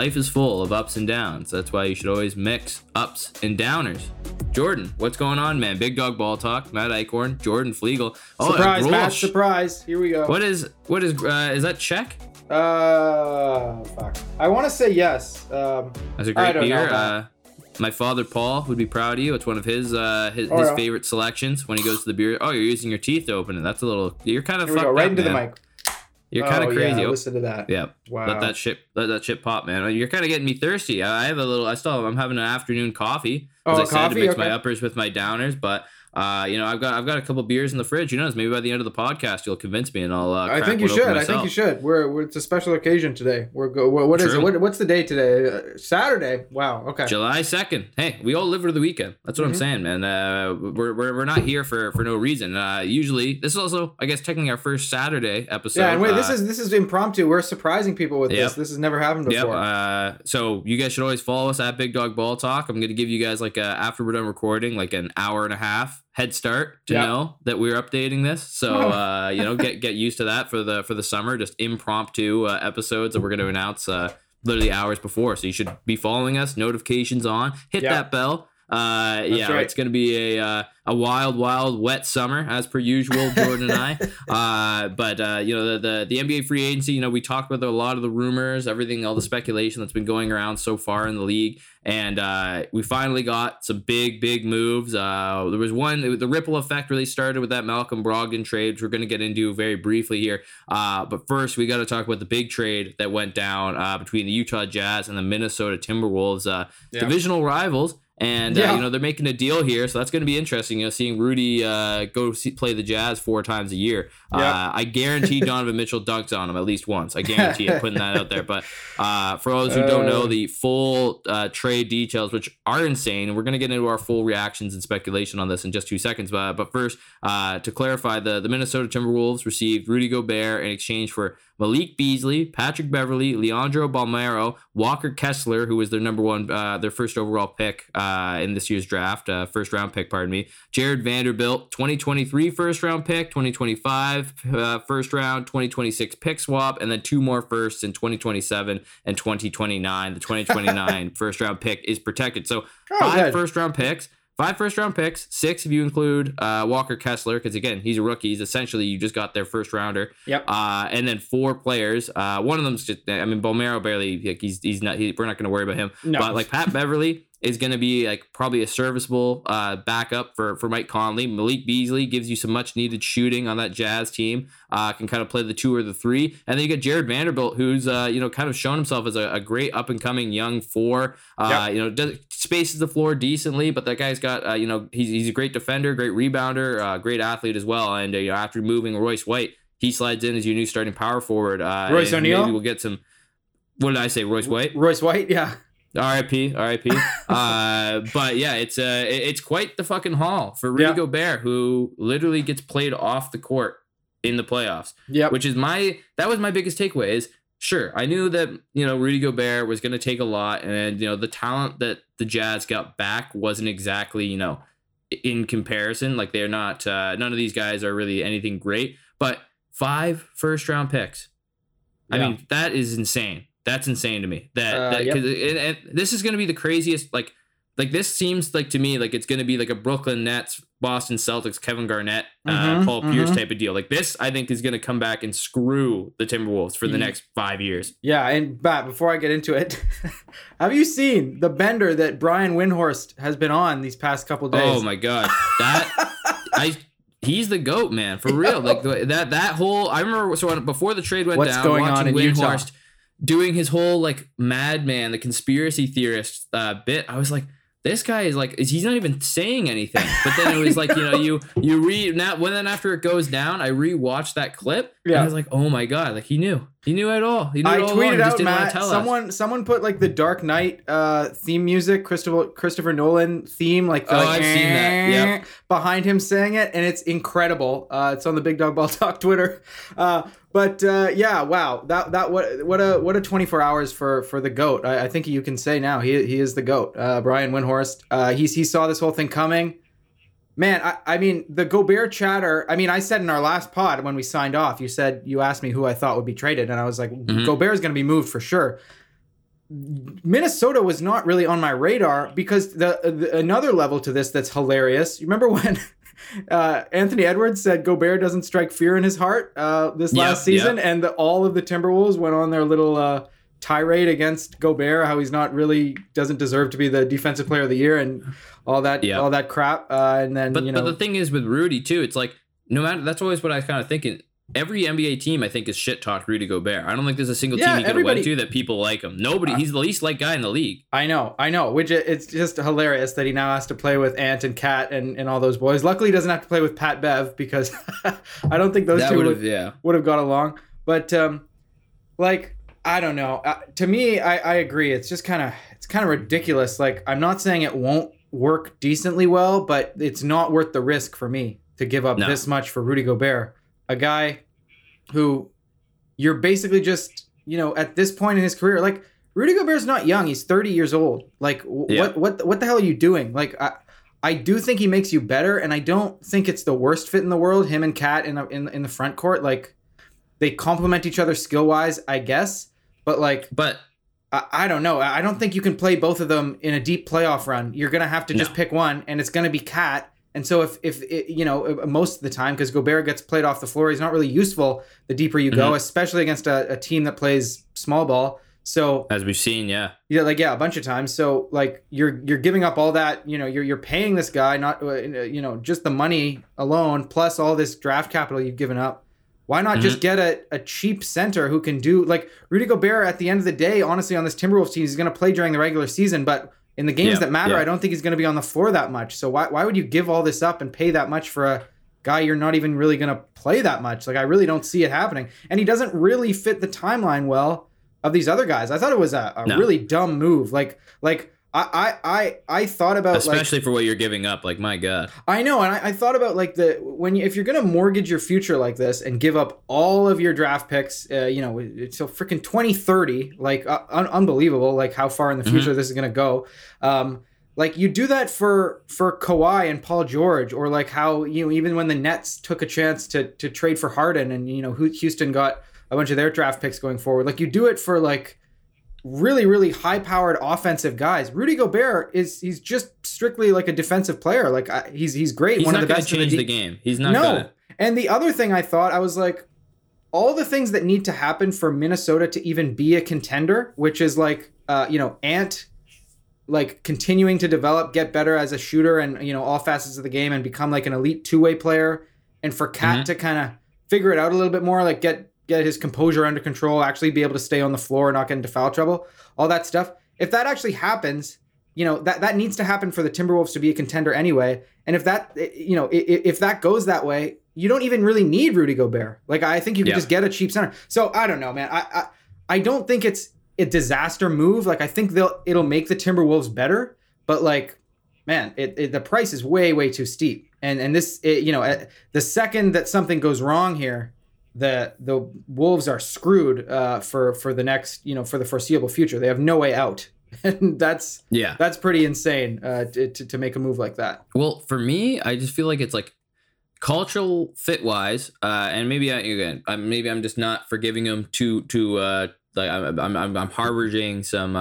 Life is full of ups and downs. That's why you should always mix ups and downers. Jordan, what's going on, man? Big Dog Ball Talk, Matt Eichhorn, Jordan Flegel. Oh, surprise, Matt, surprise. Here we go. Is that Czech? Fuck. I want to say yes. That's a great beer. My father, Paul, would be proud of you. It's one of his favorite selections when he goes to the beer. Oh, you're using your teeth to open it. That's a little... You're kind of fucked up, right into man. The mic. You're kind of crazy. Yeah, listen to that. Yeah. Wow. Let that shit pop, man. You're kind of getting me thirsty. I'm having an afternoon coffee. As I said, to mix my uppers with my downers, but... I've got a couple beers in the fridge. Who knows? Maybe by the end of the podcast, you'll convince me, and I'll. I think you should. It's a special occasion today. What is it? What's the day today? Saturday. Wow. Okay. July 2nd. Hey, we all live for the weekend. That's what I'm saying, man. We're not here for no reason. Usually, this is also, I guess, technically our first Saturday episode. Yeah, and wait, this is impromptu. We're surprising people with this. This has never happened before. So you guys should always follow us at Big Dog Ball Talk. I'm going to give you guys after we're done recording, an hour and a half. Head start to know that we're updating this, so get used to that for the summer. Just impromptu episodes that we're going to announce literally hours before, so you should be following us, notifications on, hit that bell. Right. It's going to be a wild wet summer as per usual, Jordan and I. The NBA free agency, we talked about a lot of the rumors, all the speculation that's been going around so far in the league. And we finally got some big moves. There was one, the ripple effect really started with that Malcolm Brogdon trade, which we're going to get into very briefly here. But first, we got to talk about the big trade that went down between the Utah Jazz and the Minnesota Timberwolves, divisional rivals. And, they're making a deal here, so that's going to be interesting, seeing Rudy play the Jazz 4 times a year. I guarantee Donovan Mitchell dunks on him at least once. I guarantee it, putting that out there. But for those who don't know, the full trade details, which are insane, and we're going to get into our full reactions and speculation on this in just 2 seconds. But first, to clarify, the Minnesota Timberwolves received Rudy Gobert in exchange for Malik Beasley, Patrick Beverley, Leandro Balmero, Walker Kessler, who was their their first overall pick in this year's draft, first round pick, Jared Vanderbilt, 2023 first round pick, 2025 first round, 2026 pick swap, and then 2 more firsts in 2027 and 2029. The 2029 first round pick is protected. So 5 first round picks. 5 first-round picks, 6 if you include Walker Kessler, because, again, he's a rookie. He's essentially, you just got their first-rounder. Yep. And then 4 players. One of them's just, Balmero barely, he's not. We're not going to worry about him. No. But, Pat Beverley is going to be, probably a serviceable backup for Mike Conley. Malik Beasley gives you some much-needed shooting on that Jazz team. Can kind of play the 2 or the 3. And then you got Jared Vanderbilt, who's, kind of shown himself as a great up-and-coming young 4. Spaces the floor decently, but that guy's got, he's a great defender, great rebounder, great athlete as well. And after moving Royce White, he slides in as your new starting power forward. Royce O'Neal? Maybe we'll get some... What did I say, Royce White? Royce White, yeah. R.I.P. But yeah, it's quite the fucking haul for Rudy Gobert, who literally gets played off the court in the playoffs. Yeah, which is that was my biggest takeaway. Is sure I knew that Rudy Gobert was going to take a lot, and the talent that the Jazz got back wasn't exactly in comparison. They're not none of these guys are really anything great, but 5 first round picks. Yeah. I mean, that is insane. That's insane to me. And this is going to be the craziest. This seems to me it's going to be a Brooklyn Nets, Boston Celtics, Kevin Garnett, Paul Pierce type of deal. This, I think, is going to come back and screw the Timberwolves for the next 5 years. Yeah, and Matt, before I get into it, have you seen the bender that Brian Windhorst has been on these past couple days? Oh my God, he's the GOAT, man, for real. That whole. I remember before the trade went down, watching Windhorst doing his whole madman, the conspiracy theorist bit. I was like, this guy is he's not even saying anything. But then it was you read now. Well, then after it goes down, I rewatched that clip. Yeah. And I was like, oh my God, he knew it all. He knew it all. I tweeted out, Matt, someone put the Dark Knight theme music, Christopher Nolan theme, I've seen that. Yep. Behind him saying it, and it's incredible. It's on the Big Dog Ball Talk Twitter. Wow. That what a 24 hours for the GOAT. I think you can say now he is the GOAT. Brian Windhorst. He saw this whole thing coming. Man, I mean, the Gobert chatter, I said in our last pod when we signed off, you asked me who I thought would be traded, and I was like, Gobert's going to be moved for sure. Minnesota was not really on my radar because the another level to this that's hilarious. You remember when Anthony Edwards said Gobert doesn't strike fear in his heart last season, and all of the Timberwolves went on their little tirade against Gobert, how he's not really doesn't deserve to be the defensive player of the year and all that crap. But the thing is with Rudy too, it's like no matter. That's always what I was kind of thinking. Every NBA team, I think, is shit-talked Rudy Gobert. I don't think there's a single team he could have went to that people like him. Nobody. He's the least liked guy in the league. I know. Which it's just hilarious that he now has to play with Ant and Cat and all those boys. Luckily, he doesn't have to play with Pat Bev because I don't think those two would have got along. But, I don't know. To me, I agree. It's just kind of ridiculous. Like, I'm not saying it won't work decently well, but it's not worth the risk for me to give up this much for Rudy Gobert. A guy who you're basically just, at this point in his career, like Rudy Gobert's not young. He's 30 years old. Like what the hell are you doing? Like I do think he makes you better. And I don't think it's the worst fit in the world. Him and Cat in the front court. Like they complement each other skill wise, I guess. But I don't know. I don't think you can play both of them in a deep playoff run. You're going to have to just pick one and it's going to be Cat. And so if most of the time, because Gobert gets played off the floor, he's not really useful the deeper you go, especially against a team that plays small ball. So as we've seen, a bunch of times. So like you're giving up all that, you're paying this guy, not, just the money alone, plus all this draft capital you've given up. Why not just get a cheap center who can do like Rudy Gobert at the end of the day, honestly, on this Timberwolves team, he's going to play during the regular season, but in the games that matter, I don't think he's going to be on the floor that much. So why would you give all this up and pay that much for a guy you're not even really going to play that much? Like, I really don't see it happening. And he doesn't really fit the timeline well of these other guys. I thought it was a really dumb move. Like I thought about... Especially for what you're giving up. Like, my God. I know. And I thought about, like, if you're going to mortgage your future like this and give up all of your draft picks, until freaking 2030, like, unbelievable, like, how far in the future this is going to go. Like, you do that for Kawhi and Paul George, or, like, how, even when the Nets took a chance to trade for Harden and, Houston got a bunch of their draft picks going forward. Like, you do it for, like... really, really high-powered offensive guys. Rudy Gobert he's just strictly like a defensive player. Like he's great. He's one of the best. He's not going to change the game. He's not going to. And the other thing I thought, I was like, all the things that need to happen for Minnesota to even be a contender, which is like, Ant, like continuing to develop, get better as a shooter and, all facets of the game and become like an elite two-way player. And for Cat to kind of figure it out a little bit more, like get his composure under control, actually be able to stay on the floor, not get into foul trouble, all that stuff. If that actually happens, that needs to happen for the Timberwolves to be a contender anyway. And if that, if that goes that way, you don't even really need Rudy Gobert. Like, I think you can just get a cheap center. So I don't know, man. I don't think it's a disaster move. Like, I think it'll make the Timberwolves better, but like, man, the price is way, way too steep. And this, the second that something goes wrong here, the Wolves are screwed for the next, for the foreseeable future. They have no way out. And that's pretty insane to make a move like that. Well, for me, I just feel like it's like cultural fit wise. And maybe I'm just not forgiving them I'm harboring some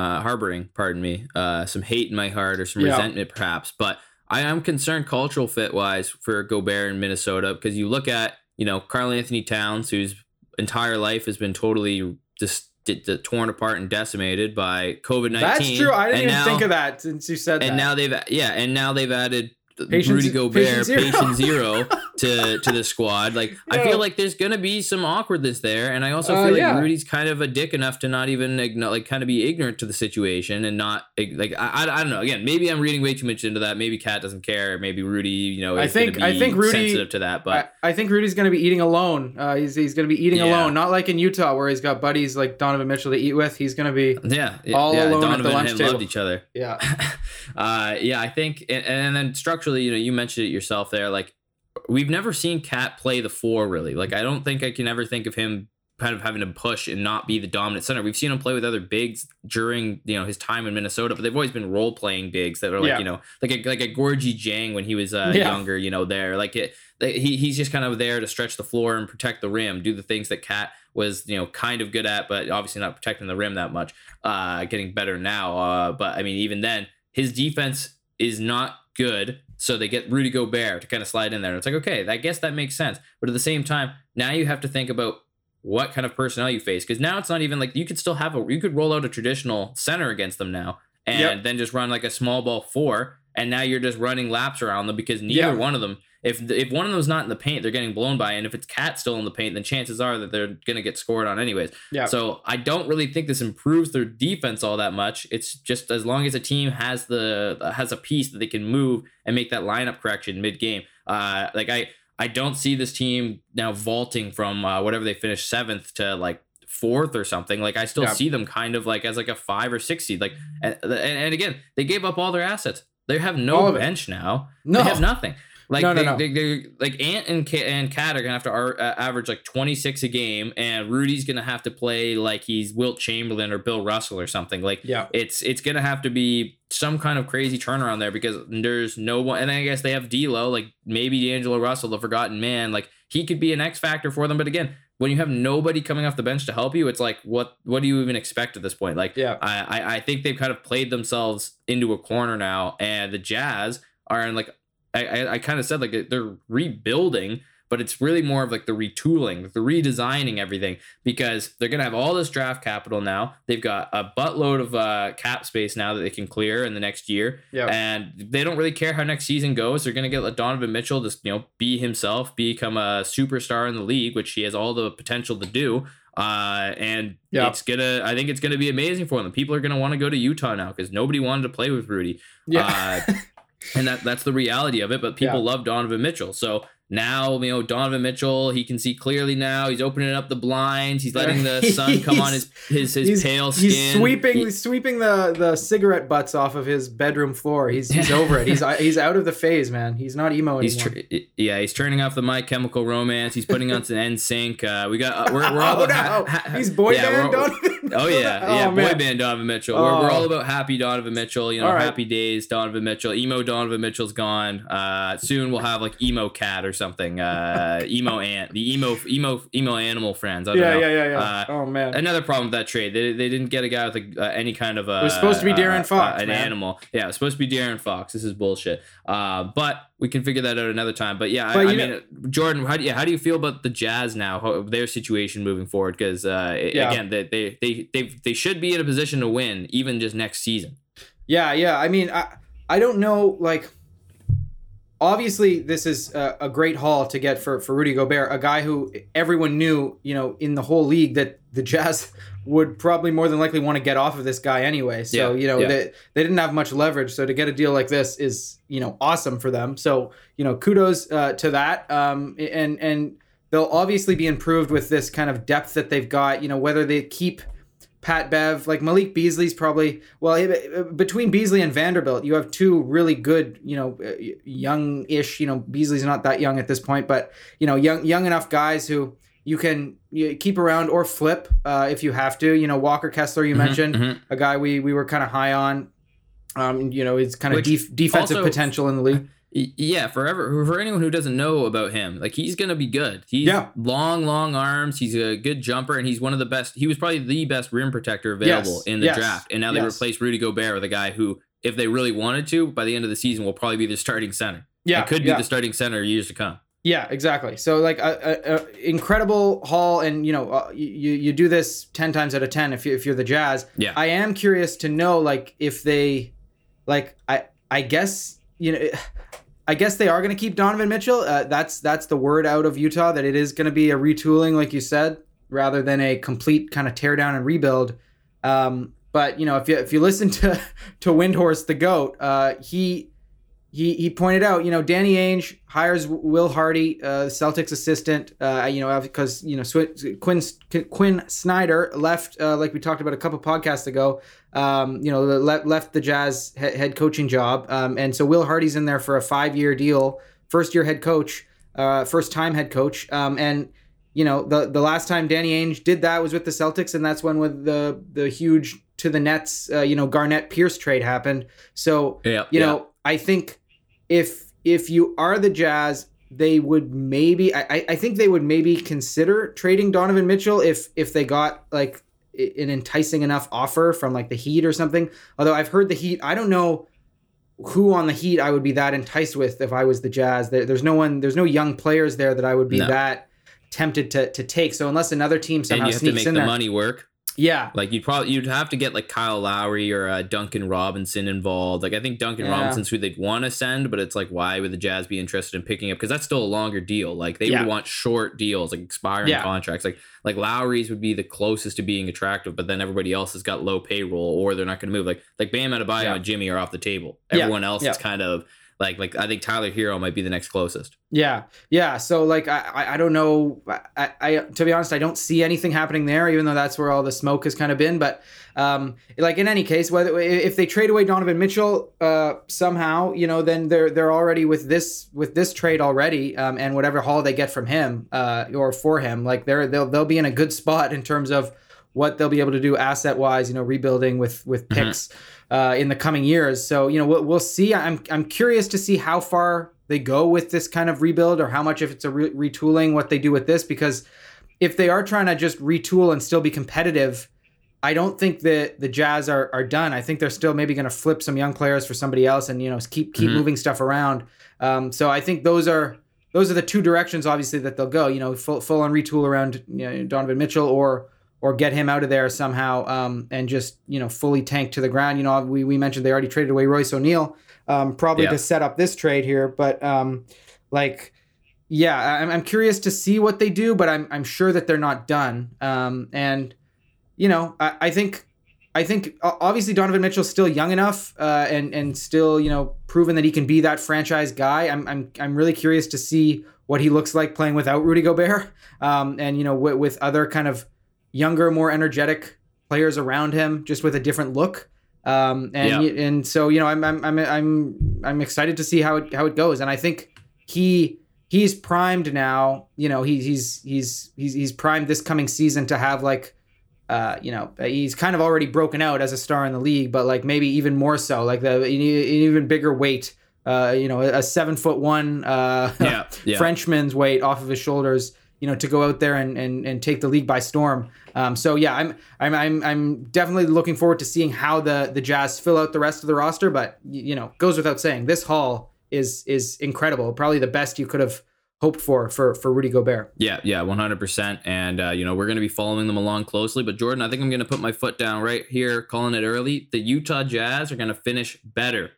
hate in my heart or some resentment perhaps, but I am concerned cultural fit wise for Gobert in Minnesota, because you look at, Karl-Anthony Towns, whose entire life has been totally just torn apart and decimated by COVID-19. That's true. I didn't think of that since you said that. And now they've added Rudy Gobert, patient zero to the squad. Like, I feel like there's going to be some awkwardness there. And I also feel like Rudy's kind of a dick enough to not even, like, kind of be ignorant to the situation and not, like, I don't know. Again, maybe I'm reading way too much into that. Maybe Cat doesn't care. Maybe Rudy, is sensitive to that. But I think Rudy's going to be eating alone. He's going to be eating alone. Not like in Utah where he's got buddies like Donovan Mitchell to eat with. He's going to be all alone Donovan at the lunch table. Donovan and him loved each other. Yeah. I think. And then structurally, you mentioned it yourself there. Like, we've never seen Cat play the four really. Like, I don't think I can ever think of him kind of having to push and not be the dominant center. We've seen him play with other bigs during, you know, his time in Minnesota, but they've always been role playing bigs that are like, you know, like a Gorgie Jang when he was younger, you know, there, like it, he's just kind of there to stretch the floor and protect the rim, do the things that Cat was, you know, kind of good at, but obviously not protecting the rim that much, getting better now. But I mean, even then his defense is not good. So they get Rudy Gobert to kind of slide in there. And it's like, okay, I guess that makes sense. But at the same time, now you have to think about what kind of personnel you face. Because now it's not even like you could still have you could roll out a traditional center against them now and then just run like a small ball four. And now you're just running laps around them because neither one of them, if one of them's not in the paint, they're getting blown by. And if it's Cat still in the paint, then chances are that they're going to get scored on anyways. Yeah. So I don't really think this improves their defense all that much. It's just as long as a team has has a piece that they can move and make that lineup correction mid game. I don't see this team now vaulting from whatever they finished seventh to like fourth or something. Like I still see them kind of like as like a 5 or 6 seed. Like and again, they gave up all their assets. They have no bench now. No. They have nothing. Like They like Ant and Cat are gonna have to average like 26 a game, and Rudy's gonna have to play like he's Wilt Chamberlain or Bill Russell or something. Like it's gonna have to be some kind of crazy turnaround there because there's no one. And I guess they have D'Lo, like maybe D'Angelo Russell, the forgotten man. Like he could be an X factor for them, but again, when you have nobody coming off the bench to help you, it's like, what do you even expect at this point? Like, I think they've kind of played themselves into a corner now, and the Jazz are in like, I kind of said like they're rebuilding, but it's really more of like the retooling, the redesigning everything, because they're going to have all this draft capital now. They've got a buttload of cap space now that they can clear in the next year. And they don't really care how next season goes. They're going to get Donovan Mitchell to, you know, be himself, become a superstar in the league, which he has all the potential to do. I think it's going to be amazing for them. People are going to want to go to Utah now because nobody wanted to play with Rudy. And that's the reality of it. But people love Donovan Mitchell. So now, you know, Donovan Mitchell, he can see clearly now. He's opening up the blinds. He's letting the sun come on his pale skin. He's sweeping the cigarette butts off of his bedroom floor. He's over it. He's out of the phase, man. He's not emo anymore. He's turning off the My Chemical Romance. He's putting on some NSYNC. We're all about he's boy band Donovan. Boy band Donovan Mitchell. Oh. We're all about happy Donovan Mitchell. You know, happy days Donovan Mitchell. Emo Donovan Mitchell's gone. Soon we'll have like emo Cat or something, emo Ant, the emo animal friends. I don't know. Another problem with that trade, they didn't get a guy with any kind of a. It was supposed to be Darren Fox, an animal. Yeah, it was supposed to be Darren Fox. This is bullshit. But we can figure that out another time. But Jordan, how do you feel about the Jazz now, their situation moving forward? Because again, they should be in a position to win even just next season. I mean, I don't know, like. Obviously, this is a great haul to get for Rudy Gobert, a guy who everyone knew, you know, in the whole league that the Jazz would probably more than likely want to get off of this guy anyway. So, they didn't have much leverage. So to get a deal like this is, you know, awesome for them. So, you know, kudos to that. And they'll obviously be improved with this kind of depth that they've got, you know, whether they keep Pat Bev, like Malik Beasley's probably, between Beasley and Vanderbilt, you have two really good, you know, young-ish, you know, Beasley's not that young at this point, but, you know, young enough guys who you can keep around or flip if you have to. You know, Walker Kessler, you mentioned, a guy we were kind of high on, you know, his kind of defensive potential in the league. Yeah, forever. For anyone who doesn't know about him, like he's going to be good. He's long arms. He's a good jumper, and he's one of the best. He was probably the best rim protector available in the draft. And now they replaced Rudy Gobert with a guy who, if they really wanted to, by the end of the season, will probably be the starting center. Yeah, it could be the starting center years to come. Yeah, exactly. So like a incredible haul, and you know you do this 10 times out of 10 if you're the Jazz. Yeah, I am curious to know like if they, like I guess you know. I guess they are going to keep Donovan Mitchell. That's the word out of Utah that it is going to be a retooling, like you said, rather than a complete kind of tear down and rebuild. But you know, if you listen to Windhorst the GOAT, he pointed out, you know, Danny Ainge hires Will Hardy, Celtics assistant, you know, because you know Quinn Snyder left, like we talked about a couple podcasts ago. You know, left the Jazz head coaching job, and so Will Hardy's in there for a 5-year deal, first-year head coach, first-time head coach, and you know, the last time Danny Ainge did that was with the Celtics, and that's when with the huge to the Nets, you know, Garnett-Pierce trade happened. So, know, I think if you are the Jazz, they would maybe, I think they would maybe consider trading Donovan Mitchell if they got like an enticing enough offer from like the Heat or something. Although I've heard the Heat, I don't know who on the Heat I would be that enticed with if I was the Jazz. There's no one, there's no young players there that I would be that tempted to take. So unless another team somehow sneaks in there. And you have to make the money work. Yeah. Like you'd have to get like Kyle Lowry or Duncan Robinson involved. Like I think Duncan Robinson's who they'd want to send, but it's like, why would the Jazz be interested in picking up? Because that's still a longer deal. Like they would want short deals, like expiring contracts. Like Lowry's would be the closest to being attractive, but then everybody else has got low payroll or they're not going to move. Like Bam Adebayo and Jimmy are off the table. Everyone else is kind of like I think Tyler Hero might be the next closest. Yeah. So like I don't know. I to be honest, I don't see anything happening there, even though that's where all the smoke has kind of been. But like in any case, whether if they trade away Donovan Mitchell somehow, you know, then they're already with this trade already, and whatever haul they get from him or for him, like they'll be in a good spot in terms of what they'll be able to do asset wise, you know, rebuilding with picks in the coming years. So, you know, we'll see. I'm curious to see how far they go with this kind of rebuild, or how much, if it's a retooling, what they do with this, because if they are trying to just retool and still be competitive, I don't think that the Jazz are done. I think they're still maybe going to flip some young players for somebody else and, you know, keep moving stuff around. So I think those are the two directions, obviously, that they'll go, you know, full on retool around, you know, Donovan Mitchell or get him out of there somehow, and just, you know, fully tank to the ground. You know, we mentioned they already traded away Royce O'Neal, probably to set up this trade here. But I'm curious to see what they do, but I'm sure that they're not done. And you know, I think obviously Donovan Mitchell's still young enough, and still, you know, proven that he can be that franchise guy. I'm really curious to see what he looks like playing without Rudy Gobert, and you know, with other kind of younger, more energetic players around him, just with a different look, and so, you know, I'm excited to see how it goes, and I think he's primed now. You know, he's primed this coming season to have like, you know, he's kind of already broken out as a star in the league, but like maybe even more so, like an even bigger weight, you know, a 7'1" Frenchman's weight off of his shoulders, you know, to go out there and take the league by storm. So yeah, I'm definitely looking forward to seeing how the Jazz fill out the rest of the roster. But you know, goes without saying, this haul is incredible. Probably the best you could have hoped for Rudy Gobert. Yeah, 100%. And you know, we're going to be following them along closely. But Jordan, I think I'm going to put my foot down right here, calling it early. The Utah Jazz are going to finish better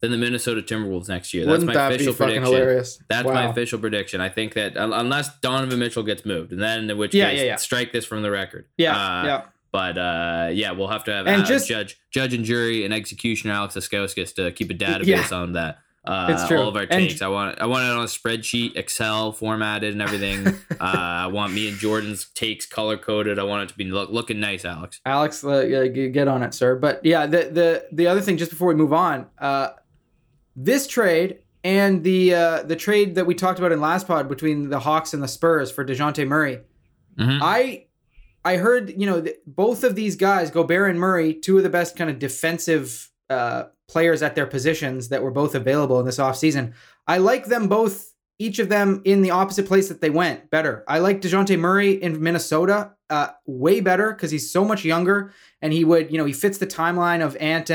than the Minnesota Timberwolves next year. That's my official prediction. Hilarious. That's my official prediction. I think that unless Donovan Mitchell gets moved, and then in which case, strike this from the record. But we'll have to have judge and jury and executioner Alex Askoskis to keep a database on that. It's true. All of our takes. And I want it on a spreadsheet, Excel formatted and everything. I want me and Jordan's takes color coded. I want it to be looking nice, Alex. Alex, get on it, sir. But yeah, the other thing, just before we move on, this trade and the trade that we talked about in last pod between the Hawks and the Spurs for DeJounte Murray, I heard, you know, both of these guys, Gobert and Murray, two of the best kind of defensive players at their positions that were both available in this offseason. I like them both, each of them in the opposite place that they went, better. I like DeJounte Murray in Minnesota way better because he's so much younger, and he would, you know, he fits the timeline of Ant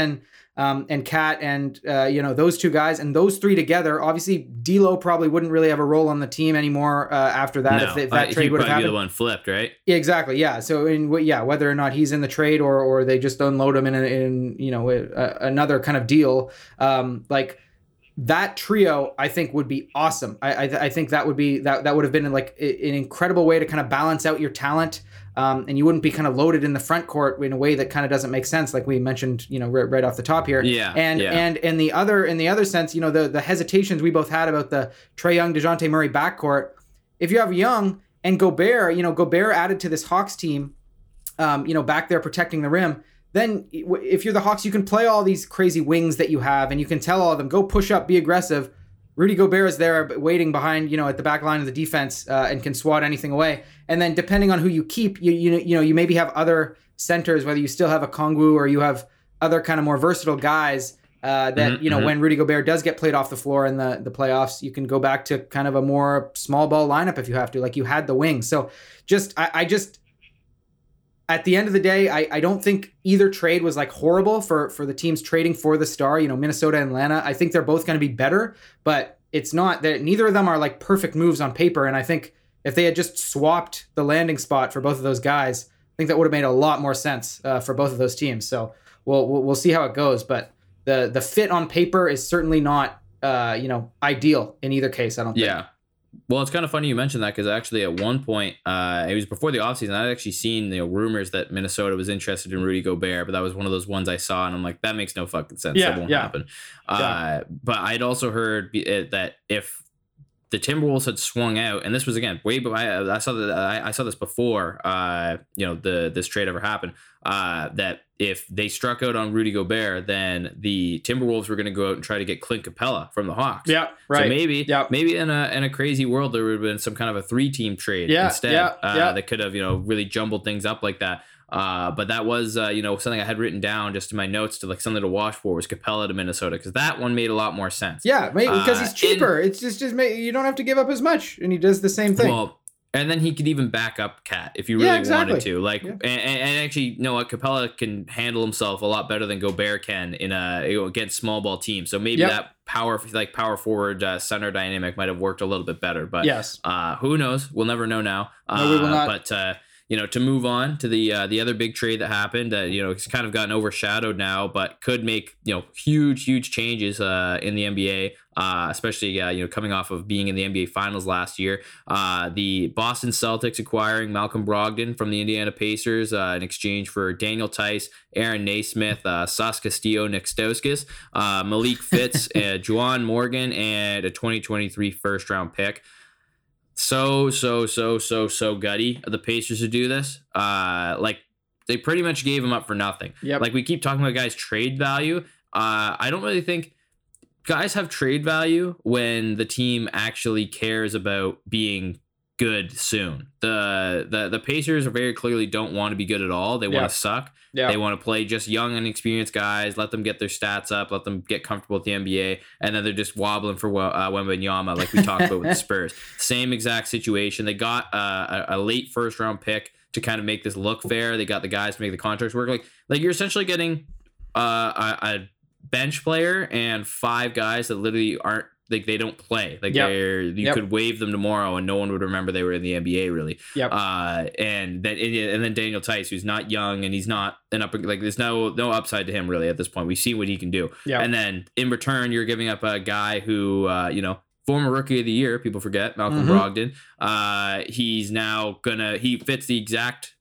and Cat and, you know, those two guys and those three together. Obviously, D'Lo probably wouldn't really have a role on the team anymore after that. No, if that trade would have happened. He'd probably be the one flipped, right? Yeah, exactly, yeah. So, whether or not he's in the trade or they just unload him in you know, another kind of deal, like that trio, I think, would be awesome. I think that would be that would have been like an incredible way to kind of balance out your talent. And you wouldn't be kind of loaded in the front court in a way that kind of doesn't make sense, like we mentioned, you know, right off the top here. Yeah. And in the other sense, you know, the hesitations we both had about the Trae Young, DeJounte Murray backcourt. If you have Young and Gobert, you know, Gobert added to this Hawks team, you know, back there protecting the rim. Then if you're the Hawks, you can play all these crazy wings that you have, and you can tell all of them, go push up, be aggressive. Rudy Gobert is there waiting behind, you know, at the back line of the defense and can swat anything away. And then depending on who you keep, you know, you maybe have other centers, whether you still have a Kongwu or you have other kind of more versatile guys that, you know, when Rudy Gobert does get played off the floor in the playoffs, you can go back to kind of a more small ball lineup if you have to, like you had the wing. So just, I just, at the end of the day, I don't think either trade was like horrible for the teams trading for the star, you know, Minnesota and Atlanta. I think they're both going to be better, but it's not that neither of them are like perfect moves on paper. And I think if they had just swapped the landing spot for both of those guys, I think that would have made a lot more sense for both of those teams. So we'll see how it goes, but the fit on paper is certainly not, you know, ideal in either case, I don't think. Yeah. Well, it's kind of funny you mentioned that because actually at one point, it was before the offseason, I'd actually seen, you know, rumors that Minnesota was interested in Rudy Gobert, but that was one of those ones I saw and I'm like, that makes no fucking sense. Yeah, that won't happen. Yeah. But I'd also heard that if the Timberwolves had swung out, and this was again way behind, I saw this before, you know, this trade ever happened. That if they struck out on Rudy Gobert, then the Timberwolves were going to go out and try to get Clint Capella from the Hawks. Yeah, right. So maybe in a crazy world there would have been some kind of a 3-team trade instead. That could have, you know, really jumbled things up like that. But that was, you know, something I had written down just in my notes to like something to watch for was Capella to Minnesota because that one made a lot more sense. Yeah, because he's cheaper. And, it's just you don't have to give up as much, and he does the same thing. Well, and then he could even back up Cat if you really wanted to. Like, and actually, you know what? Capella can handle himself a lot better than Gobert can in against small ball teams. So maybe that power forward center dynamic might have worked a little bit better. But who knows? We'll never know now. No, we will not. But you know, to move on to the other big trade that happened, you know, it's kind of gotten overshadowed now, but could make, you know, huge changes in the NBA. Especially, you know, coming off of being in the NBA Finals last year. The Boston Celtics acquiring Malcolm Brogdon from the Indiana Pacers in exchange for Daniel Tice, Aaron Naismith, Sas Castillo-Nixtauskas, Malik Fitz, Juwan Morgan, and a 2023 first-round pick. So gutty of the Pacers to do this. Like, they pretty much gave him up for nothing. Yep. Like, we keep talking about guys' trade value. I don't really think... Guys have trade value when the team actually cares about being good soon. The Pacers are very clearly don't want to be good at all. They want to suck. Yeah. They want to play just young, inexperienced guys, let them get their stats up, let them get comfortable with the NBA, and then they're just wobbling for Wembanyama like we talked about with the Spurs. Same exact situation. They got a late first-round pick to kind of make this look fair. They got the guys to make the contracts work. Like you're essentially getting a bench player and 5 guys that literally aren't like they don't play like you could waive them tomorrow and no one would remember they were in the NBA really. And then Daniel Tice, who's not young and he's not an up, like there's no upside to him really at this point. We see what he can do. And then in return you're giving up a guy who you know, former Rookie of the Year, people forget, Malcolm Brogdon. He's now he fits the exact,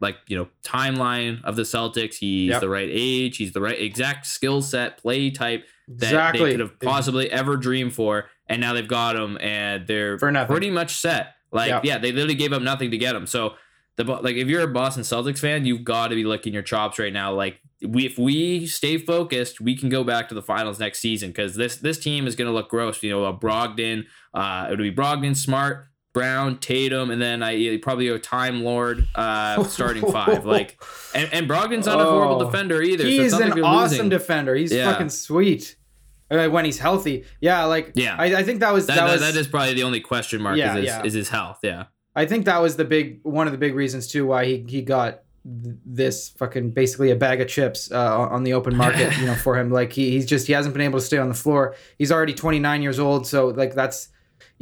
like, you know, timeline of the Celtics. He's the right age. He's the right exact skill set, play type that they could have possibly ever dreamed for. And now they've got him and they're pretty much set. Like, they literally gave up nothing to get him. So, like, if you're a Boston Celtics fan, you've got to be licking your chops right now. Like, if we stay focused, we can go back to the finals next season because this team is going to look gross. You know, Brogdon, it'll be Brogdon, Smart, Brown, Tatum, and then probably a Time Lord starting 5. Like, and Brogdon's not a horrible defender either. He's an awesome defender. He's fucking sweet when he's healthy. Yeah, like I think that is probably the only question mark is his health. Yeah, I think that was one of the big reasons too why he got this fucking basically a bag of chips on the open market. You know, for him, like he hasn't been able to stay on the floor. He's already 29 years old, so like that's.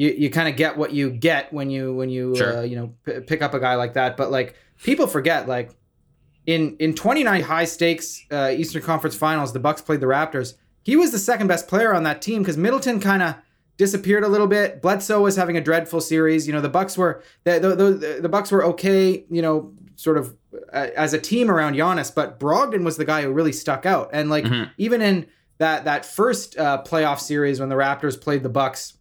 You kind of get what you get when you sure. You know pick up a guy like that, but like people forget, like in 29 high stakes Eastern Conference Finals, the Bucks played the Raptors. He was the second best player on that team because Middleton kind of disappeared a little bit. Bledsoe was having a dreadful series. You know, the Bucks were the Bucks were okay, you know, sort of as a team around Giannis, but Brogdon was the guy who really stuck out. And like even in that first playoff series when the Raptors played the Bucks.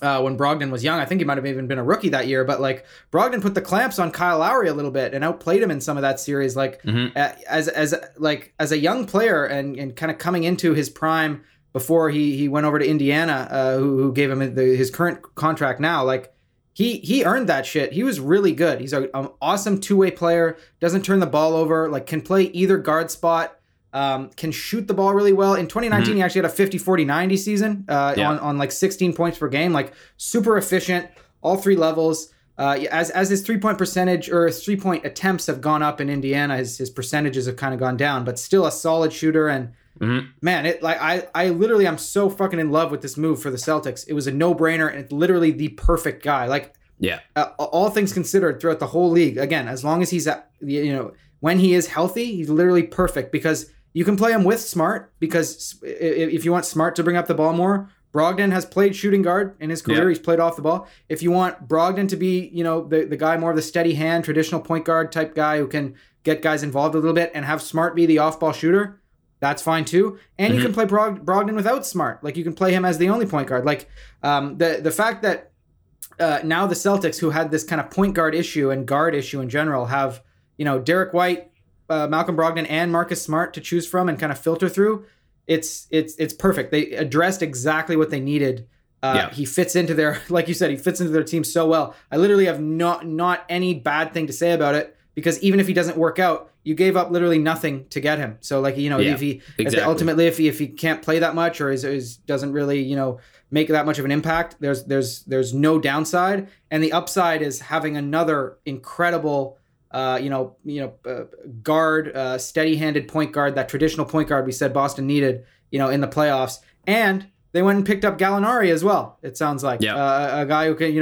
When Brogdon was young, I think he might have even been a rookie that year, but like Brogdon put the clamps on Kyle Lowry a little bit and outplayed him in some of that series, like as a young player and kind of coming into his prime before he went over to Indiana, who gave him his current contract now. Like, he earned that shit. He was really good. He's an awesome two-way player, doesn't turn the ball over, like can play either guard spot, can shoot the ball really well. In 2019, he actually had a 50-40-90 season on like 16 points per game, like super efficient, all three levels. As his three-point percentage or his three-point attempts have gone up in Indiana, his percentages have kind of gone down, but still a solid shooter. And man, I literally am so fucking in love with this move for the Celtics. It was a no-brainer, and it's literally the perfect guy. Like, all things considered, throughout the whole league, again, as long as he's when he is healthy, he's literally perfect, because you can play him with Smart, because if you want Smart to bring up the ball more, Brogdon has played shooting guard in his career. He's played off the ball. If you want Brogdon to be, the guy, more of the steady hand, traditional point guard type guy who can get guys involved a little bit, and have Smart be the off-ball shooter, that's fine too. And you can play Brogdon without Smart. Like, you can play him as the only point guard. Like, the fact that now the Celtics, who had this kind of point guard issue and guard issue in general, have, Derek White, Malcolm Brogdon, and Marcus Smart to choose from and kind of filter through. It's perfect. They addressed exactly what they needed. He fits into their, like you said, he fits into their team so well. I literally have not any bad thing to say about it, because even if he doesn't work out, you gave up literally nothing to get him. So if he can't play that much, or is doesn't really, make that much of an impact, there's no downside. And the upside is having another incredible guard, steady-handed point guard, that traditional point guard we said Boston needed, in the playoffs. And they went and picked up Gallinari as well, it sounds like. A guy who can,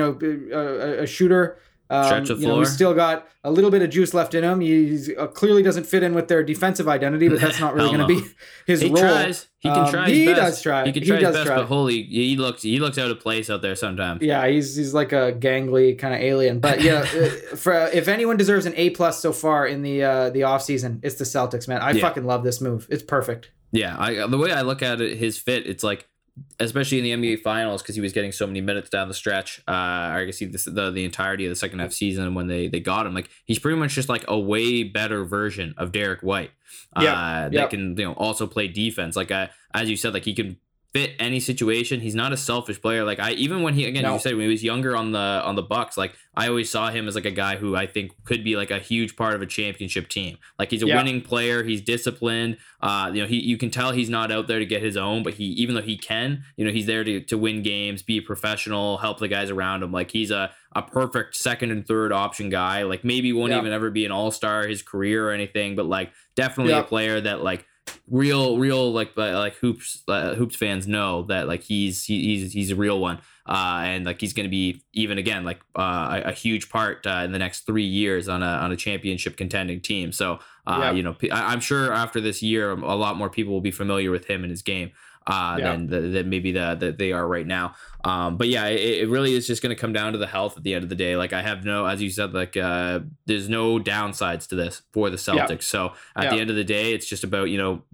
a shooter. Stretch the floor. He's still got a little bit of juice left in him. He clearly doesn't fit in with their defensive identity, but that's not really going to be his role. He tries. He can try his best. He does try. He can try his best, but holy, he looks out of place out there sometimes. Yeah, he's like a gangly kind of alien. But yeah, if anyone deserves an A+ so far in the offseason, it's the Celtics, man. I fucking love this move. It's perfect. Yeah, the way I look at it, his fit, it's like, especially in the NBA Finals, because he was getting so many minutes down the stretch. I guess the entirety of the second half season when they got him. Like, he's pretty much just like a way better version of Derek White. That can also play defense. Like, as you said, like, he can fit any situation. He's not a selfish player. Like, you said when he was younger on the Bucks, like, I always saw him as like a guy who I think could be like a huge part of a championship team. Like, he's a winning player. He's disciplined. You can tell he's not out there to get his own, but even though he can, he's there to win games, be professional, help the guys around him. Like, he's a perfect second and third option guy. Like, maybe won't even ever be an all-star his career or anything, but like, definitely a player that, like, real like hoops fans know that, like, he's a real one, and like, he's going to be, even again, like, a huge part in the next 3 years on a championship contending team. So I'm sure after this year, a lot more people will be familiar with him and his game than maybe that they are right now. But yeah, it really is just going to come down to the health at the end of the day. Like, I have no, as you said, like, there's no downsides to this for the Celtics. So at the end of the day, it's just about,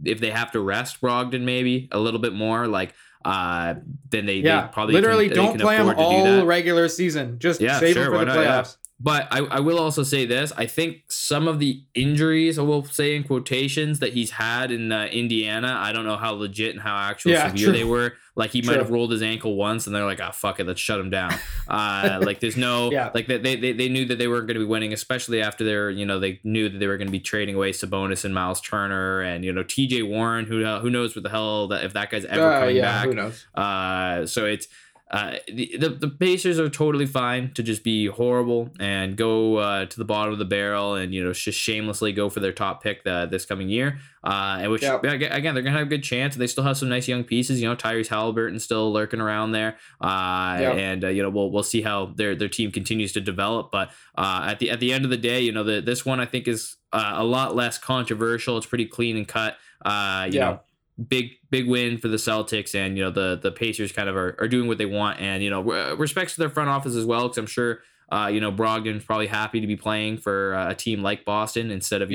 if they have to rest Brogdon maybe a little bit more, like, then they probably literally don't play him all regular season. Just save him for the playoffs. But I will also say this. I think some of the injuries, I will say in quotations, that he's had in Indiana, I don't know how legit and how actual severe they were. Like, he might have rolled his ankle once and they're like, oh, fuck it, let's shut him down. Like, there's no, like, they knew that they weren't going to be winning, especially after they knew that they were going to be trading away Sabonis and Miles Turner and, TJ Warren, who knows what the hell, if that guy's ever coming back. Who knows? So it's, the Pacers are totally fine to just be horrible and go to the bottom of the barrel and just shamelessly go for their top pick this coming year, and which again, they're gonna have a good chance. They still have some nice young pieces, Tyrese Haliburton still lurking around there, and we'll see how their team continues to develop. But at the end of the day, this one I think is a lot less controversial. It's pretty clean and cut. Big win for the Celtics, and the Pacers kind of are doing what they want, and respects to their front office as well, because I'm sure Brogdon's probably happy to be playing for a team like Boston instead of,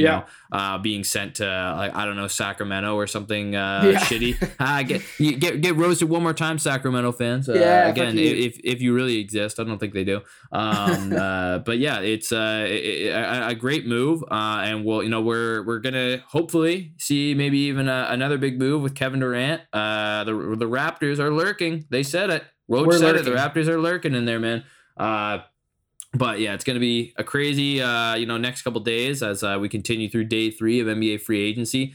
being sent to, Sacramento or something shitty. Get roasted one more time, Sacramento fans. Again, if you really exist, I don't think they do. But yeah, it's a great move. And we'll, we're going to hopefully see maybe even another big move with Kevin Durant. The Raptors are lurking. They said it. Roach said it. The Raptors are lurking in there, man. But yeah, it's going to be a crazy, next couple days as we continue through day 3 of NBA free agency.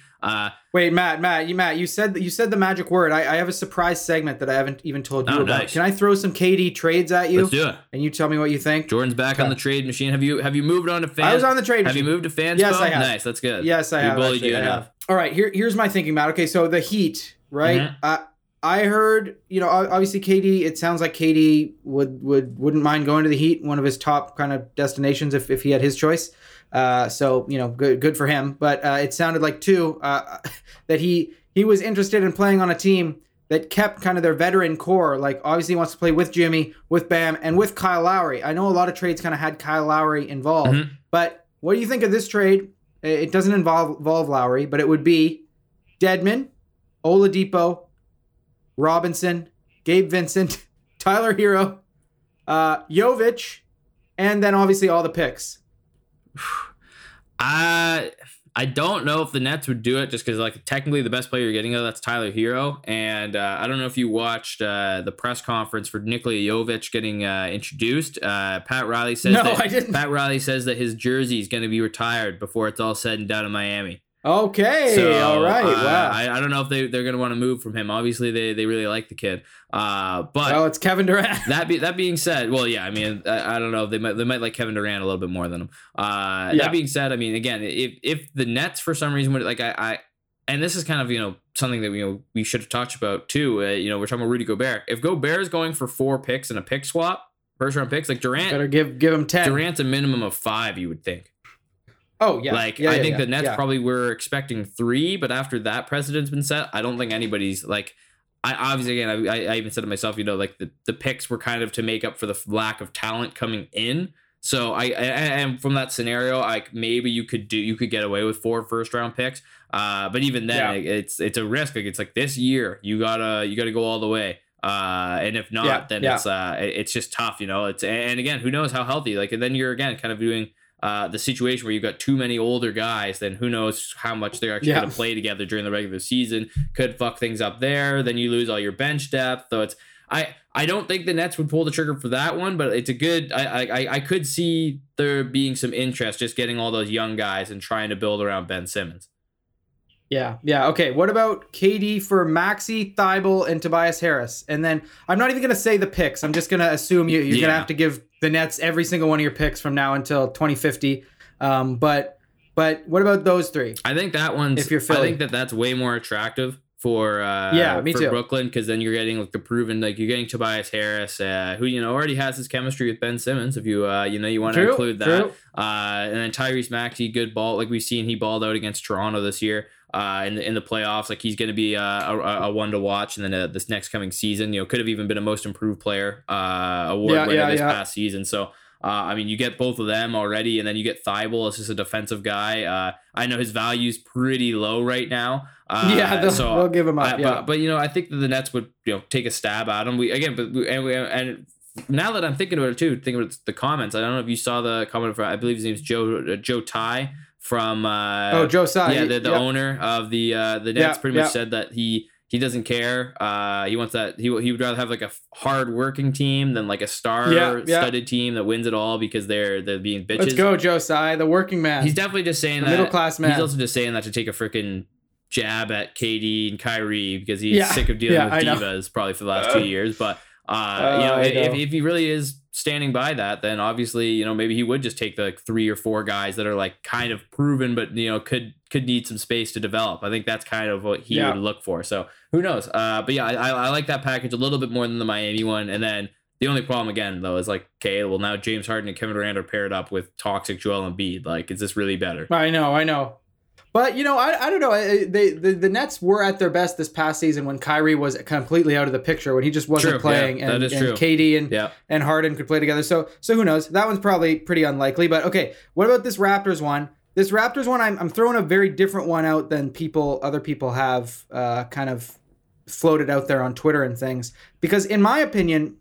Wait, Matt, you said the magic word. I have a surprise segment that I haven't even told you about. Nice. Can I throw some KD trades at you? Let's do it. And you tell me what you think. Jordan's back on the trade machine. Have you moved on to fans? I was on the trade machine. Have you moved to fans? Yes, I have. Nice, that's good. Yes, I have. I have. All right, here's my thinking, Matt. Okay, so the Heat, right? Mm-hmm. I heard, obviously KD, it sounds like KD wouldn't mind going to the Heat, one of his top kind of destinations if he had his choice. Good for him. But it sounded like, too, that he was interested in playing on a team that kept kind of their veteran core. Like, obviously he wants to play with Jimmy, with Bam, and with Kyle Lowry. I know a lot of trades kind of had Kyle Lowry involved. Mm-hmm. But what do you think of this trade? It doesn't involve Lowry, but it would be Dedmon, Oladipo, Robinson, Gabe Vincent, Tyler Hero, Jovic, and then obviously all the picks. I don't know if the Nets would do it just because, technically the best player you're getting, that's Tyler Hero. And I don't know if you watched the press conference for Nikola Jovic getting introduced. Pat Riley says no, I didn't. Pat Riley says that his jersey is going to be retired before it's all said and done in Miami. Okay, so, all right, wow. I don't know if they're going to want to move from him. Obviously, they really like the kid. But it's Kevin Durant. That being said, well, yeah, I mean, I don't know. They might like Kevin Durant a little bit more than him. That being said, I mean, again, if the Nets for some reason would and this is kind of something that we should have talked about too. We're talking about Rudy Gobert. If Gobert is going for 4 picks in a pick swap, first round picks, like Durant, better give him 10. Durant's a minimum of 5, you would think. Oh, yeah. I think the Nets probably were expecting 3, but after that precedent's been set, I don't think anybody's I even said to myself, the picks were kind of to make up for the lack of talent coming in. So and from that scenario, maybe you could get away with 4 first round picks. But even then it's a risk. This year you gotta go all the way. And if not, then it's just tough, and again, who knows how healthy, and then you're again kind of doing the situation where you've got too many older guys, then who knows how much they're actually going to play together during the regular season. Could fuck things up there. Then you lose all your bench depth. So it's I don't think the Nets would pull the trigger for that one, but it's a good. I could see there being some interest just getting all those young guys and trying to build around Ben Simmons. Yeah. Okay. What about KD for Maxi, Thybulle, and Tobias Harris? And then I'm not even going to say the picks. I'm just going to assume you're going to have to give the Nets every single one of your picks from now until 2050. But what about those 3? I think that one's. If you're Philly, I think that's way more attractive for too. Brooklyn, because then you're getting the proven you're getting Tobias Harris, who already has his chemistry with Ben Simmons. If you you want to include that, and then Tyrese Maxey, good ball we've seen he balled out against Toronto this year. In the playoffs, he's going to be a one to watch, and then this next coming season, could have even been a most improved player award winner this past season. So, you get both of them already, and then you get Thybulle as just a defensive guy. I know his value's pretty low right now. They'll give him up. But I think that the Nets would take a stab at him. And now that I'm thinking about it too, thinking about the comments, I don't know if you saw the comment from I believe his name's Joe Tsai. From Joe Tsai, the owner of the Nets, pretty much said that he doesn't care. He wants that he would rather have a hard working team than a star studded team that wins it all because they're being bitches. Let's go, Joe Tsai, the working man. He's definitely just saying that middle class man. He's also just saying that to take a freaking jab at KD and Kyrie because he's sick of dealing with divas probably for the last 2 years. But if he really is standing by that, then obviously maybe he would just take the 3 or 4 guys that are kind of proven but could need some space to develop. I think that's kind of what he would look for, so who knows. I like that package a little bit more than the Miami one. And then the only problem again though is now James Harden and Kevin Durant are paired up with toxic Joel Embiid. Is this really better? I know But, you know, I don't know. The Nets were at their best this past season when Kyrie was completely out of the picture, when he just wasn't playing. Yeah, and KD and Harden could play together. So who knows? That one's probably pretty unlikely. But, okay, what about this Raptors one? This Raptors one, I'm throwing a very different one out than other people have kind of floated out there on Twitter and things. Because in my opinion,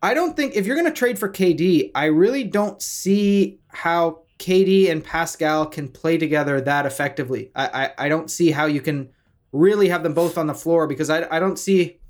I don't think, if you're going to trade for KD, I really don't see how KD and Pascal can play together that effectively. I don't see how you can really have them both on the floor, because I don't see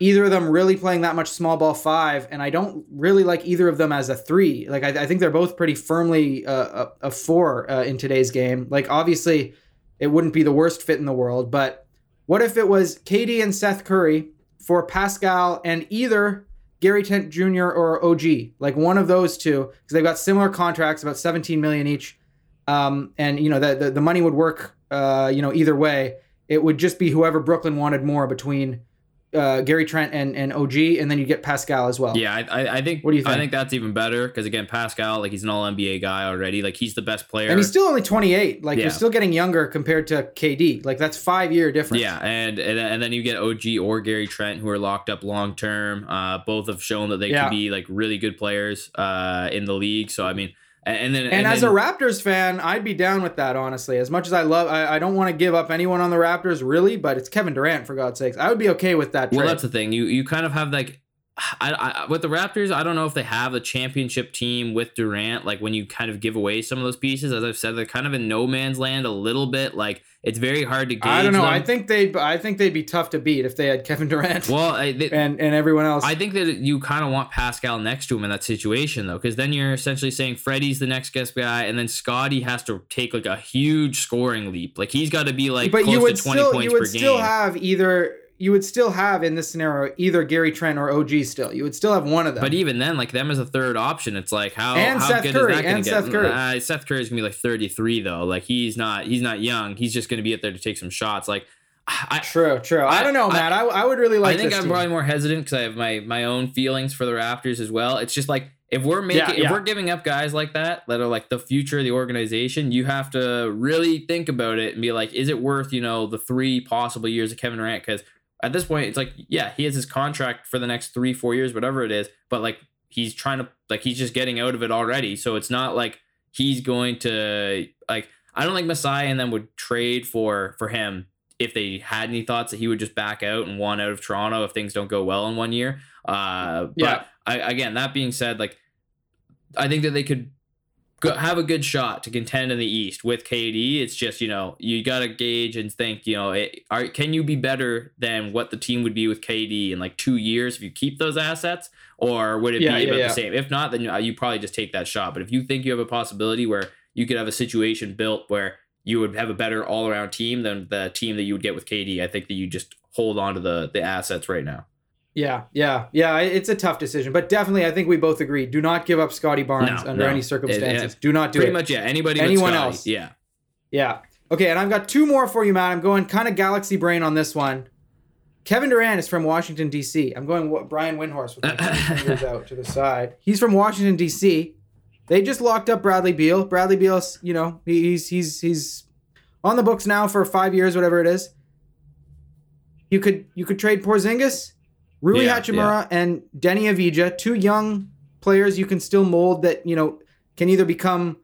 either of them really playing that much small ball five, and I don't really like either of them as a three. Like I think they're both pretty firmly a four in today's game. Like obviously it wouldn't be the worst fit in the world, but what if it was KD and Seth Curry for Pascal and either Gary Trent Jr. or OG, like one of those two, because they've got similar contracts, about $17 million each, and you know the money would work, either way. It would just be whoever Brooklyn wanted more between Gary Trent and OG, and then you get Pascal as well. Yeah, I think. What do you think? I think that's even better because again, Pascal, like he's an All NBA guy already, like he's the best player, and he's still only 28. Like you're still getting younger compared to KD. Like that's 5-year difference. Yeah, and then you get OG or Gary Trent who are locked up long term. Both have shown that they can be like really good players in the league. So I mean. And as a Raptors fan, I'd be down with that, honestly. As much as I don't want to give up anyone on the Raptors, really, but it's Kevin Durant, for God's sakes. I would be okay with that trade. Well, that's the thing. You kind of have, like, with the Raptors, I don't know if they have a championship team with Durant. Like, when you kind of give away some of those pieces, as I've said, they're kind of in no man's land a little bit. Like, it's very hard to gauge them. I don't know. I think they'd be tough to beat if they had Kevin Durant. Well, and everyone else. I think that you kind of want Pascal next to him in that situation, though, because then you're essentially saying Freddie's the next guest guy, and then Scotty has to take like a huge scoring leap. Like he's got to be like close to 20 points per game. But you would still have in this scenario either Gary Trent or OG still. You would still have one of them. But even then, like them as a third option, it's like how good is that going to get? Seth Curry. Seth Curry is going to be like 33 though. Like he's not young. He's just going to be up there to take some shots. Like True. I don't know, Matt. I would really like. I think I'm probably more hesitant because I have my own feelings for the Raptors as well. It's just like if we're giving up guys like that are like the future of the organization, you have to really think about it and be like, is it worth the 3 possible years of Kevin Durant? Because at this point, it's like, yeah, he has his contract for the next 3-4 years, whatever it is. But like, he's trying to he's just getting out of it already. So it's not like he's going to I don't think Masai and them would trade for him if they had any thoughts that he would just back out and want out of Toronto if things don't go well in 1 year. But again, that being said, like I think that they could have a good shot to contend in the East with KD. It's just, you got to gauge and think, can you be better than what the team would be with KD in like 2 years if you keep those assets? Or would it be about the same? If not, then you probably just take that shot. But if you think you have a possibility where you could have a situation built where you would have a better all-around team than the team that you would get with KD, I think that you just hold on to the assets right now. Yeah. It's a tough decision, but definitely, I think we both agree. Do not give up Scotty Barnes under any circumstances. Do not do it. Pretty much, yeah. Anyone else? Yeah. Okay, and I've got 2 more for you, Matt. I'm going kind of galaxy brain on this one. Kevin Durant is from Washington D.C. I'm going Brian Windhorst with my fingers out to the side. He's from Washington D.C. They just locked up Bradley Beal. Bradley Beal, he's on the books now for 5 years, whatever it is. You could trade Porzingis. Rui Hachimura and Denny Avdija, 2 young players you can still mold that, can either become,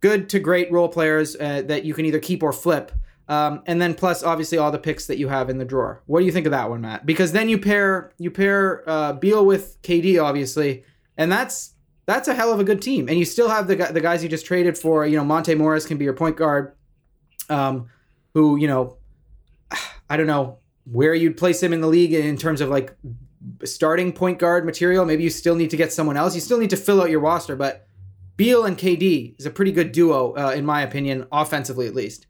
good to great role players that you can either keep or flip. And then plus, obviously, all the picks that you have in the drawer. What do you think of that one, Matt? Because then you pair Beal with KD, obviously, and that's a hell of a good team. And you still have the guys you just traded for, Monte Morris can be your point guard, who, I don't know where you'd place him in the league in terms of like starting point guard material. Maybe you still need to get someone else. You still need to fill out your roster, but Beal and KD is a pretty good duo, in my opinion, offensively at least.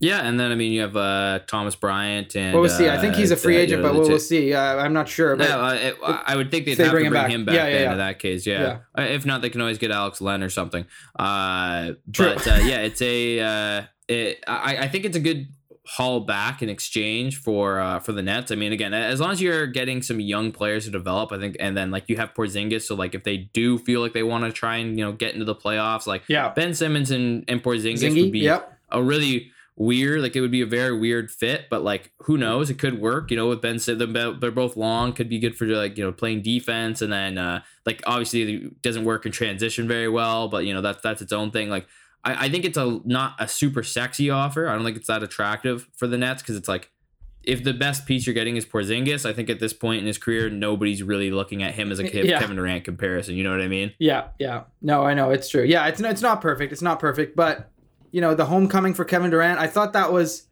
Yeah, and then, you have Thomas Bryant. And we'll see. I think he's a free agent, but we'll see. I'm not sure. But I would think they'd have to bring him back in that case. Yeah. If not, they can always get Alex Len or something. True. But, yeah, it's I think it's a good haul back in exchange for the Nets. I mean, again, as long as you're getting some young players to develop, I think, and then like you have Porzingis, so like if they do feel like they want to try and, you know, get into the playoffs, like Ben Simmons and Porzingis would be a really weird, like it would be a very weird fit, but like who knows, it could work, you know, with Ben Simmons. They're both long, could be good for like, you know, playing defense, and then like obviously it doesn't work in transition very well, but you know, that's its own thing. Like I think it's not a super sexy offer. I don't think it's that attractive for the Nets, because it's like, if the best piece you're getting is Porzingis, I think at this point in his career, nobody's really looking at him as a Kevin Durant comparison. You know what I mean? Yeah. No, I know, it's true. Yeah, it's not perfect. It's not perfect, but you know, the homecoming for Kevin Durant, I thought that was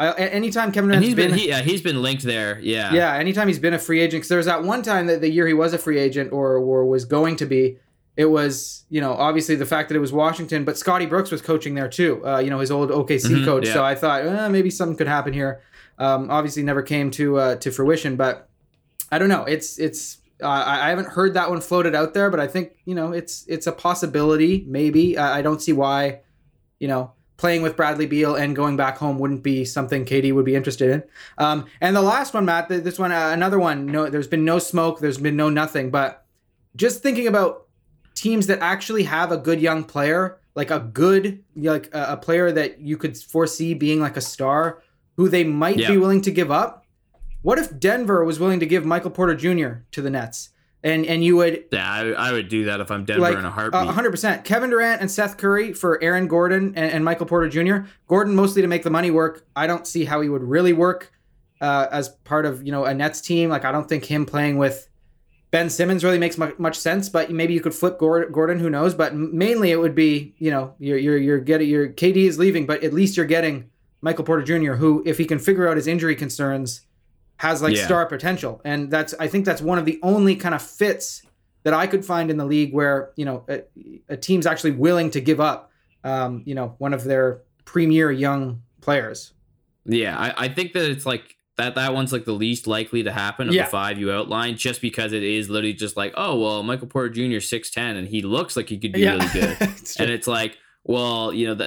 anytime Kevin Durant's he's been linked there. Yeah. Yeah. Anytime he's been a free agent, because there was that one time that the year he was a free agent or was going to be. It was, you know, obviously the fact that it was Washington, but Scotty Brooks was coaching there too, you know, his old OKC coach. Yeah. So I thought maybe something could happen here. Obviously never came to fruition, but I don't know. It's I haven't heard that one floated out there, but I think, you know, it's a possibility. Maybe I don't see why, you know, playing with Bradley Beal and going back home wouldn't be something KD would be interested in. And the last one, Matt, this one, another one, no, there's been no smoke. There's been no nothing, but just thinking about teams that actually have a good young player, like a good, like a player that you could foresee being like a star, who they might be willing to give up. What if Denver was willing to give Michael Porter Jr. to the Nets? And you would... Yeah, I would do that if I'm Denver, like, in a heartbeat. 100%. Kevin Durant and Seth Curry for Aaron Gordon and Michael Porter Jr. Gordon mostly to make the money work. I don't see how he would really work as part of, you know, a Nets team. Like, I don't think him playing with Ben Simmons really makes much sense, but maybe you could flip Gordon, who knows? But mainly it would be, you know, you're getting your KD is leaving, but at least you're getting Michael Porter Jr., who, if he can figure out his injury concerns, has like star potential. And I think that's one of the only kind of fits that I could find in the league where, you know, a team's actually willing to give up, you know, one of their premier young players. Yeah, I think that it's like, That one's like the least likely to happen of the five you outlined, just because it is literally just like, oh, well, Michael Porter Jr. 6'10", and he looks like he could be really good. And it's like, well, you know,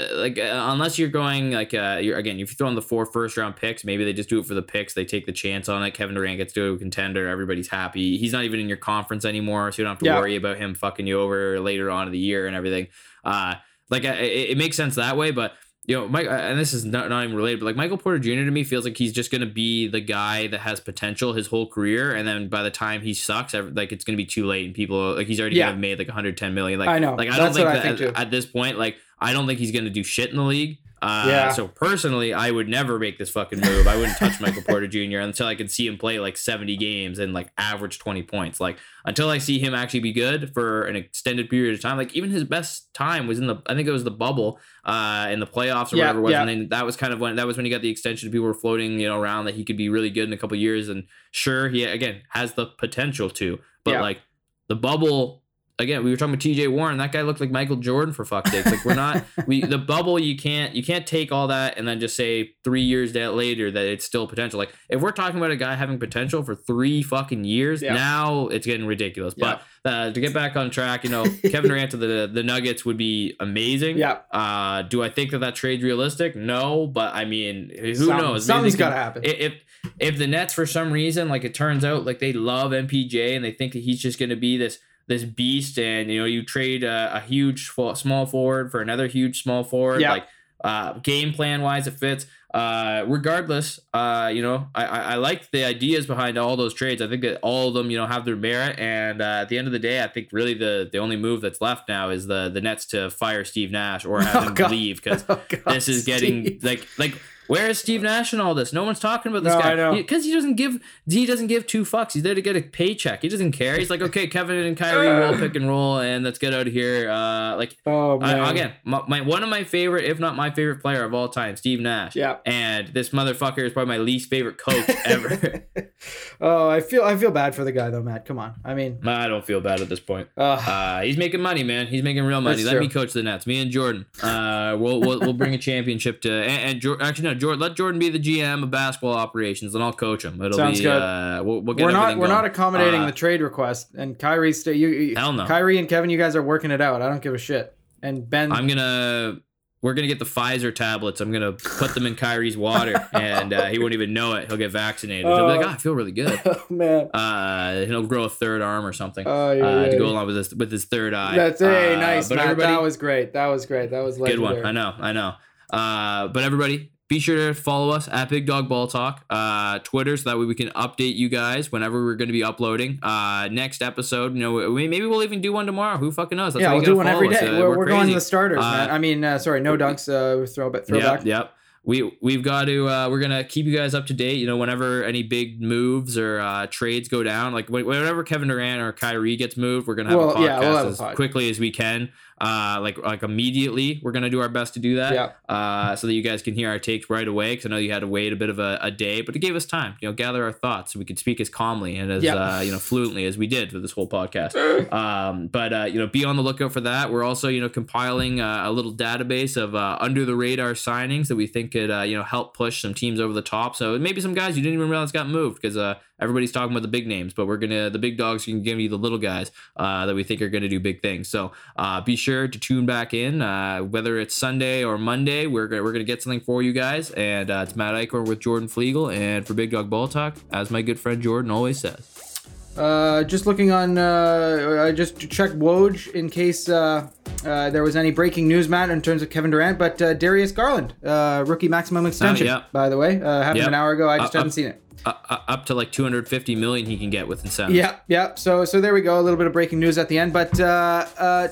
unless you're going like, if you throw in the 4 first-round picks, maybe they just do it for the picks. They take the chance on it. Kevin Durant gets to do a contender. Everybody's happy. He's not even in your conference anymore, so you don't have to worry about him fucking you over later on in the year and everything. It makes sense that way, but... You know, Mike, and this is not even related, but like Michael Porter Jr. to me feels like he's just going to be the guy that has potential his whole career, and then by the time he sucks, like it's going to be too late, and people like he's already going to have made like $110 million. Like I know, like I don't think that at this point, like I don't think he's going to do shit in the league. So personally, I would never make this fucking move. I wouldn't touch Michael Porter Jr. until I could see him play like 70 games and like average 20 points. Like until I see him actually be good for an extended period of time. Like even his best time was I think it was the bubble in the playoffs or whatever it was. Yeah. And then that was when he got the extension. People were floating, you know, around that he could be really good in a couple of years. And sure, he again has the potential to, but like the bubble. Again, we were talking about TJ Warren. That guy looked like Michael Jordan for fuck's sake. Like the bubble. You can't take all that and then just say 3 years later that it's still potential. Like if we're talking about a guy having potential for 3 fucking years, now it's getting ridiculous. Yeah. But to get back on track, you know, Kevin Durant to the Nuggets would be amazing. Yeah. Do I think that trade's realistic? No, but I mean, who knows? Something's got to happen. If the Nets for some reason, like it turns out, like they love MPJ and they think that he's just going to be this beast, and you know you trade a huge small forward for another huge small forward, like game plan wise it fits. Regardless, you know, I like the ideas behind all those trades. I think that all of them, you know, have their merit, and at the end of the day, I think really the only move that's left now is the Nets to fire Steve Nash or have him leave, because this is getting like where is Steve Nash and all this? No one's talking about this guy because he doesn't give two fucks. He's there to get a paycheck. He doesn't care. He's like, okay, Kevin and Kyrie roll pick and roll, and let's get out of here. One of my favorite, if not my favorite player of all time, Steve Nash. Yeah. And this motherfucker is probably my least favorite coach ever. I feel bad for the guy though, Matt. Come on. I mean, I don't feel bad at this point. He's making money, man. He's making real money. Let me coach the Nets. Me and Jordan. We'll bring a championship to and actually no. Jordan, let Jordan be the GM of basketball operations, and I'll coach him. Sounds good. We'll get we're not accommodating the trade request. And Kyrie, hell no. Kyrie and Kevin, you guys are working it out. I don't give a shit. And Ben, I'm gonna we're going to get the Pfizer tablets. I'm going to put them in Kyrie's water, and he won't even know it. He'll get vaccinated. He'll be like, I feel really good. Oh, man. He'll grow a third arm or something to go along with his third eye. That's hey, nice, but Matt. That was great. That was great. That was legendary. Good one. I know. But everybody, be sure to follow us at Big Dog Ball Talk, Twitter, so that way we can update you guys whenever we're going to be uploading. Next episode, maybe we'll even do one tomorrow. Who fucking knows? That's we'll do one every day. We're going to the starters, man. No dunks. Throwback. Yep. We've got to we're gonna keep you guys up to date. Whenever any big moves or trades go down, like whenever Kevin Durant or Kyrie gets moved, we're gonna have a podcast as quickly as we can. Like immediately, we're gonna do our best to do that. Yeah. So that you guys can hear our takes right away. Because I know you had to wait a bit of a day, but it gave us time. Gather our thoughts so we could speak as calmly and as fluently as we did for this whole podcast. But be on the lookout for that. We're also compiling a little database of under the radar signings that we think could help push some teams over the top, so maybe some guys you didn't even realize got moved, because everybody's talking about the big names, but the big dogs can give you the little guys that we think are going to do big things. So be sure to tune back in, whether it's Sunday or Monday. We're gonna get something for you guys, and it's Matt Eichhorn with Jordan Flegel, and for Big Dog Ball Talk, as my good friend Jordan always says, just looking on I just checked Woj in case there was any breaking news, Matt, in terms of Kevin Durant, but Darius Garland rookie maximum extension, by the way, happened an hour ago. I just haven't seen it. Up to like $250 million he can get with incentives. Yeah. So there we go. A little bit of breaking news at the end, but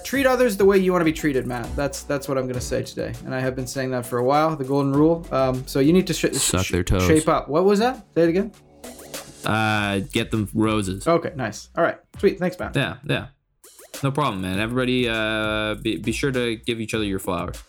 treat others the way you want to be treated, Matt. That's what I'm going to say today, and I have been saying that for a while. The golden rule. So you need to suck their toes. Shape up. What was that? Say it again. Get them roses. Okay, nice. All right, sweet. Thanks, Matt. Yeah. No problem, man. Everybody, be sure to give each other your flowers.